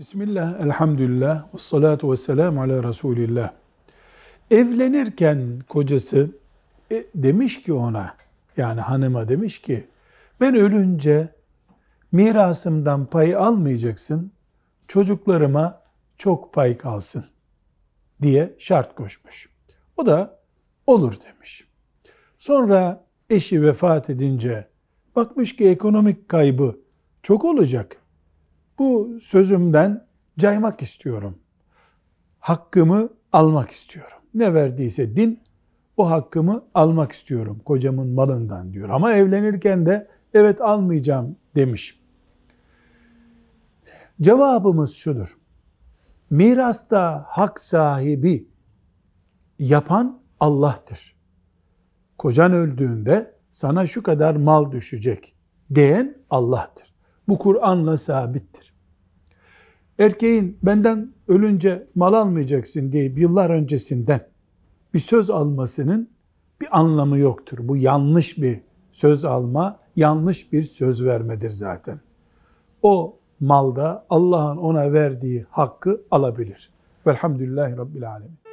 Bismillah, elhamdülillah, ve salatu ve selamu ala Resulillah. Evlenirken kocası demiş ki ona, yani hanıma demiş ki, ben ölünce mirasımdan pay almayacaksın, çocuklarıma çok pay kalsın diye şart koşmuş. O da olur demiş. Sonra eşi vefat edince bakmış ki ekonomik kaybı çok olacak. Bu sözümden caymak istiyorum. Hakkımı almak istiyorum. Ne verdiyse din, o hakkımı almak istiyorum kocamın malından diyor. Ama evlenirken de evet almayacağım demiş. Cevabımız şudur. Mirasta hak sahibi yapan Allah'tır. Kocan öldüğünde sana şu kadar mal düşecek diyen Allah'tır. Bu Kur'an'la sabittir. Erkeğin benden ölünce mal almayacaksın deyip yıllar öncesinden bir söz almasının bir anlamı yoktur. Bu yanlış bir söz alma, yanlış bir söz vermedir zaten. O malda Allah'ın ona verdiği hakkı alabilir. Velhamdülillahi Rabbil Alemin.